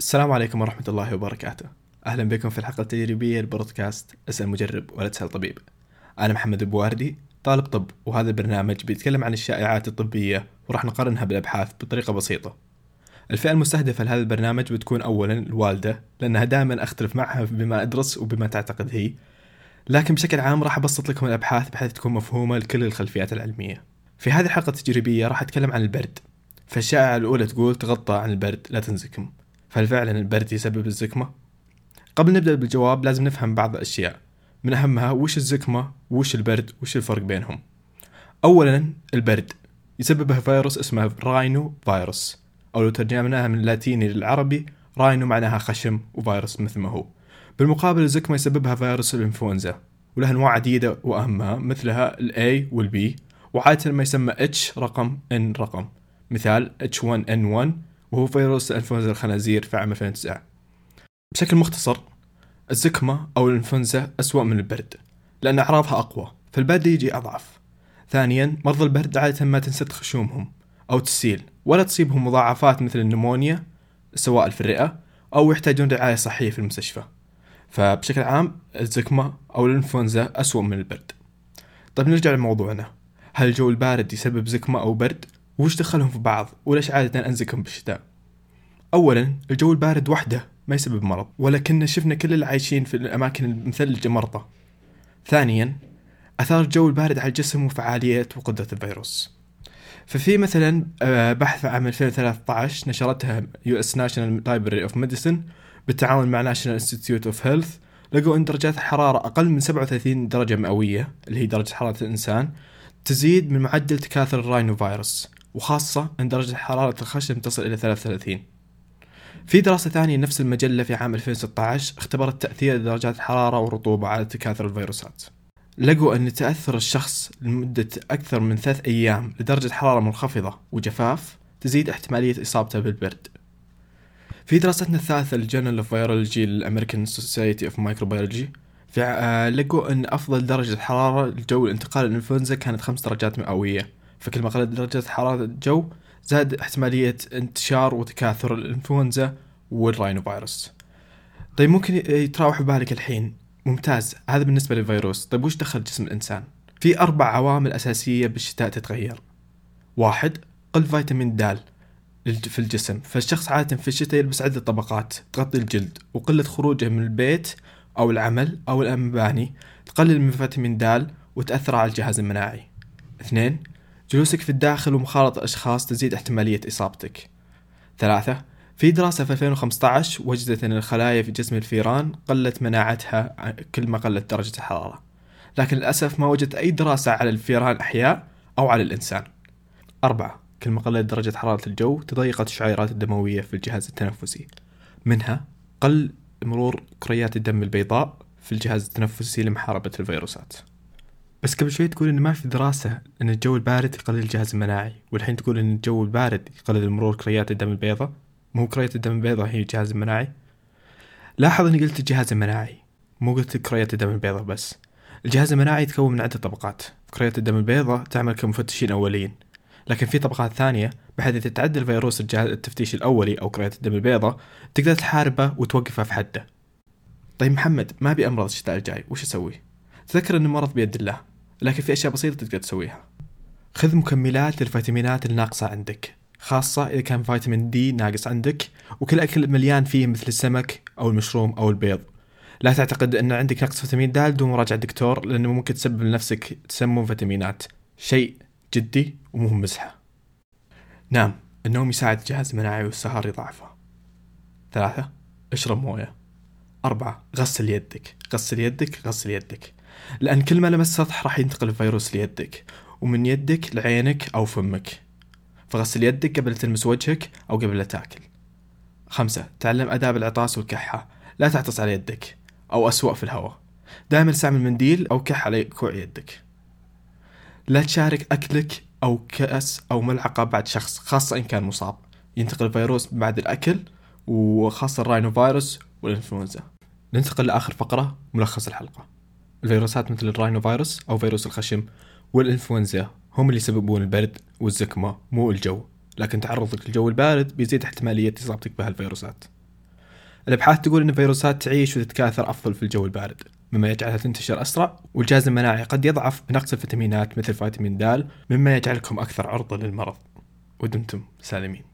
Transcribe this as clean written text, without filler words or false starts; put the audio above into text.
السلام عليكم ورحمة الله وبركاته. أهلا بكم في الحلقة التجريبية لبودكاست اسأل مجرب ولا تسأل طبيب. أنا محمد البواردي، طالب طب، وهذا البرنامج بيتكلم عن الشائعات الطبية وراح نقارنها بالأبحاث بطريقة بسيطة. الفئة المستهدفة لهذا البرنامج بتكون أولا الوالدة، لأنها دائما أختلف معها بما أدرس وبما تعتقد هي، لكن بشكل عام راح أبسط لكم الأبحاث بحيث تكون مفهومة لكل الخلفيات العلمية. في هذه الحلقة التجريبية راح أتكلم عن البرد. فالشائعة الأولى تقول تغطى عن البرد لا تنزكم، فهل فعلا البرد يسبب الزكمة؟ قبل نبدأ بالجواب لازم نفهم بعض الأشياء، من أهمها وش الزكمة وش البرد وش الفرق بينهم. أولا البرد يسببه فيروس اسمه راينوفيروس، أو لو ترجمناها من اللاتيني للعربي راينو معناها خشم وفيروس مثل ما هو. بالمقابل الزكمة يسببها فيروس الإنفلونزا، ولها أنواع عديدة وأهمها مثلها الA والB، وعادة ما يسمى H رقم N رقم، مثال H1N1 وهو فيروس الإنفلونزا الخنازير في عام 2009. بشكل مختصر الزكمة أو الإنفلونزا أسوأ من البرد لأن أعراضها أقوى، فالبرد يجي أضعف. ثانيا مرضى البرد عادة ما تنسد خشومهم أو تسيل ولا تصيبهم مضاعفات مثل النمونيا سواء في الرئة أو يحتاجون رعاية صحية في المستشفى. فبشكل عام الزكمة أو الإنفلونزا أسوأ من البرد. طيب نرجع لموضوعنا، هل الجو البارد يسبب زكمة أو برد؟ وش دخلهم في بعض؟ وليش عادة أنزكم بالشتاء؟ أولا الجو البارد وحده ما يسبب مرض، ولكن شفنا كل اللي عايشين في الأماكن المثلجة مرضى. ثانيا أثار الجو البارد على الجسم وفعالية وقدرة الفيروس. ففي مثلا بحث عام 2013 نشرتها يو اس ناشونال بايبرري اوف ميديسن بالتعاون مع ناشونال انستتيووت اوف هيلث، لقوا أن درجات الحرارة أقل من 37 درجة مئوية اللي هي درجة حرارة الإنسان تزيد من معدل تكاثر الراينوفيروس، وخاصة أن درجة حرارة الخشم تصل إلى 33. في دراسة ثانية نفس المجلة في عام 2016 اختبرت تأثير درجات الحرارة والرطوبة على تكاثر الفيروسات، لقوا أن تأثر الشخص لمدة أكثر من 3 أيام لدرجة حرارة منخفضة وجفاف تزيد احتمالية إصابته بالبرد. في دراستنا الثالثة الجورنال اوف فيرولوجي للأمريكان السوسيتي اف مايكروبيولوجي لقوا أن أفضل درجة حرارة لجو الانتقال الإنفلونزا كانت 5 درجات مئوية، فكل ما قلت درجة حرارة الجو زاد احتمالية انتشار وتكاثر الإنفلونزا والراينوفيروس. طيب ممكن يتراوح بالك الحين، ممتاز هذا بالنسبة للفيروس، طيب وش دخل جسم الإنسان؟ في 4 عوامل أساسية بالشتاء تتغير. 1. قل فيتامين د في الجسم، فالشخص عادة في الشتاء يلبس عدة طبقات تغطي الجلد، وقلة خروجه من البيت أو العمل أو المباني تقلل من فيتامين د وتأثر على الجهاز المناعي. 2. جلوسك في الداخل ومخالطة أشخاص تزيد احتمالية إصابتك. 3. في دراسة في 2015 وجدت أن الخلايا في جسم الفيران قلت مناعتها كل ما قلت درجة الحرارة، لكن للأسف ما وجدت أي دراسة على الفيران أحياء أو على الإنسان. 4. كل ما قلت درجة حرارة الجو تضيقت الشعيرات الدموية في الجهاز التنفسي، منها قل مرور كريات الدم البيضاء في الجهاز التنفسي لمحاربة الفيروسات. بس قبل شوي تقول إن ما في دراسة إن الجو البارد يقلل الجهاز المناعي، والحين تقول إن الجو البارد يقلل مرور كريات الدم البيضاء. مو كريات الدم البيضاء هي الجهاز المناعي؟ لاحظ إني قلت الجهاز المناعي مو قلت كريات الدم البيضاء بس. الجهاز المناعي يتكون من عدة طبقات، كريات الدم البيضاء تعمل كمفتشين أوليين، لكن في طبقات ثانية بحيث تتعدى الفيروس التفتيش الأولي أو كريات الدم البيضاء تقدر تحاربه وتوقفه في حده. طيب محمد ما بي أمراض الشتاء الجاي وش أسوي؟ تذكر إن المرض بيد الله، لكن في أشياء بسيطة تقدر تسويها. خذ مكملات للفيتامينات الناقصة عندك، خاصة إذا كان فيتامين دي ناقص عندك وكل أكل مليان فيه مثل السمك أو المشروم أو البيض. لا تعتقد أن عندك نقص فيتامين د دون مراجعة الدكتور، لأنه ممكن تسبب لنفسك تسمم فيتامينات، شيء جدي ومهم مزحة. نام، النوم يساعد الجهاز المناعي والسهر يضعفه. 3. اشرب موية. 4. غسل يدك، لأن كل ما لمس السطح راح ينتقل الفيروس ليدك ومن يدك لعينك أو فمك، فغسل يدك قبل تلمس وجهك أو قبل لا تاكل. 5. تعلم آداب العطاس والكحة، لا تعطس على يدك أو أسوأ في الهواء، دائما استعمل منديل أو كح على كوع يدك. لا تشارك أكلك أو كأس أو ملعقة بعد شخص، خاصة إن كان مصاب، ينتقل الفيروس بعد الأكل وخاصة الراينوفيروس والإنفلونزا. ننتقل لآخر فقرة ملخص الحلقة. الفيروسات مثل الراينوفيروس أو فيروس الخشم والإنفلونزا هم اللي يسببون البرد والزكمة مو الجو، لكن تعرضك للجو البارد بيزيد احتمالية إصابتك بهالفيروسات. الابحاث تقول ان الفيروسات تعيش وتتكاثر افضل في الجو البارد، مما يجعلها تنتشر اسرع، والجهاز المناعي قد يضعف بنقص الفيتامينات مثل فيتامين د، مما يجعلكم اكثر عرضة للمرض. ودمتم سالمين.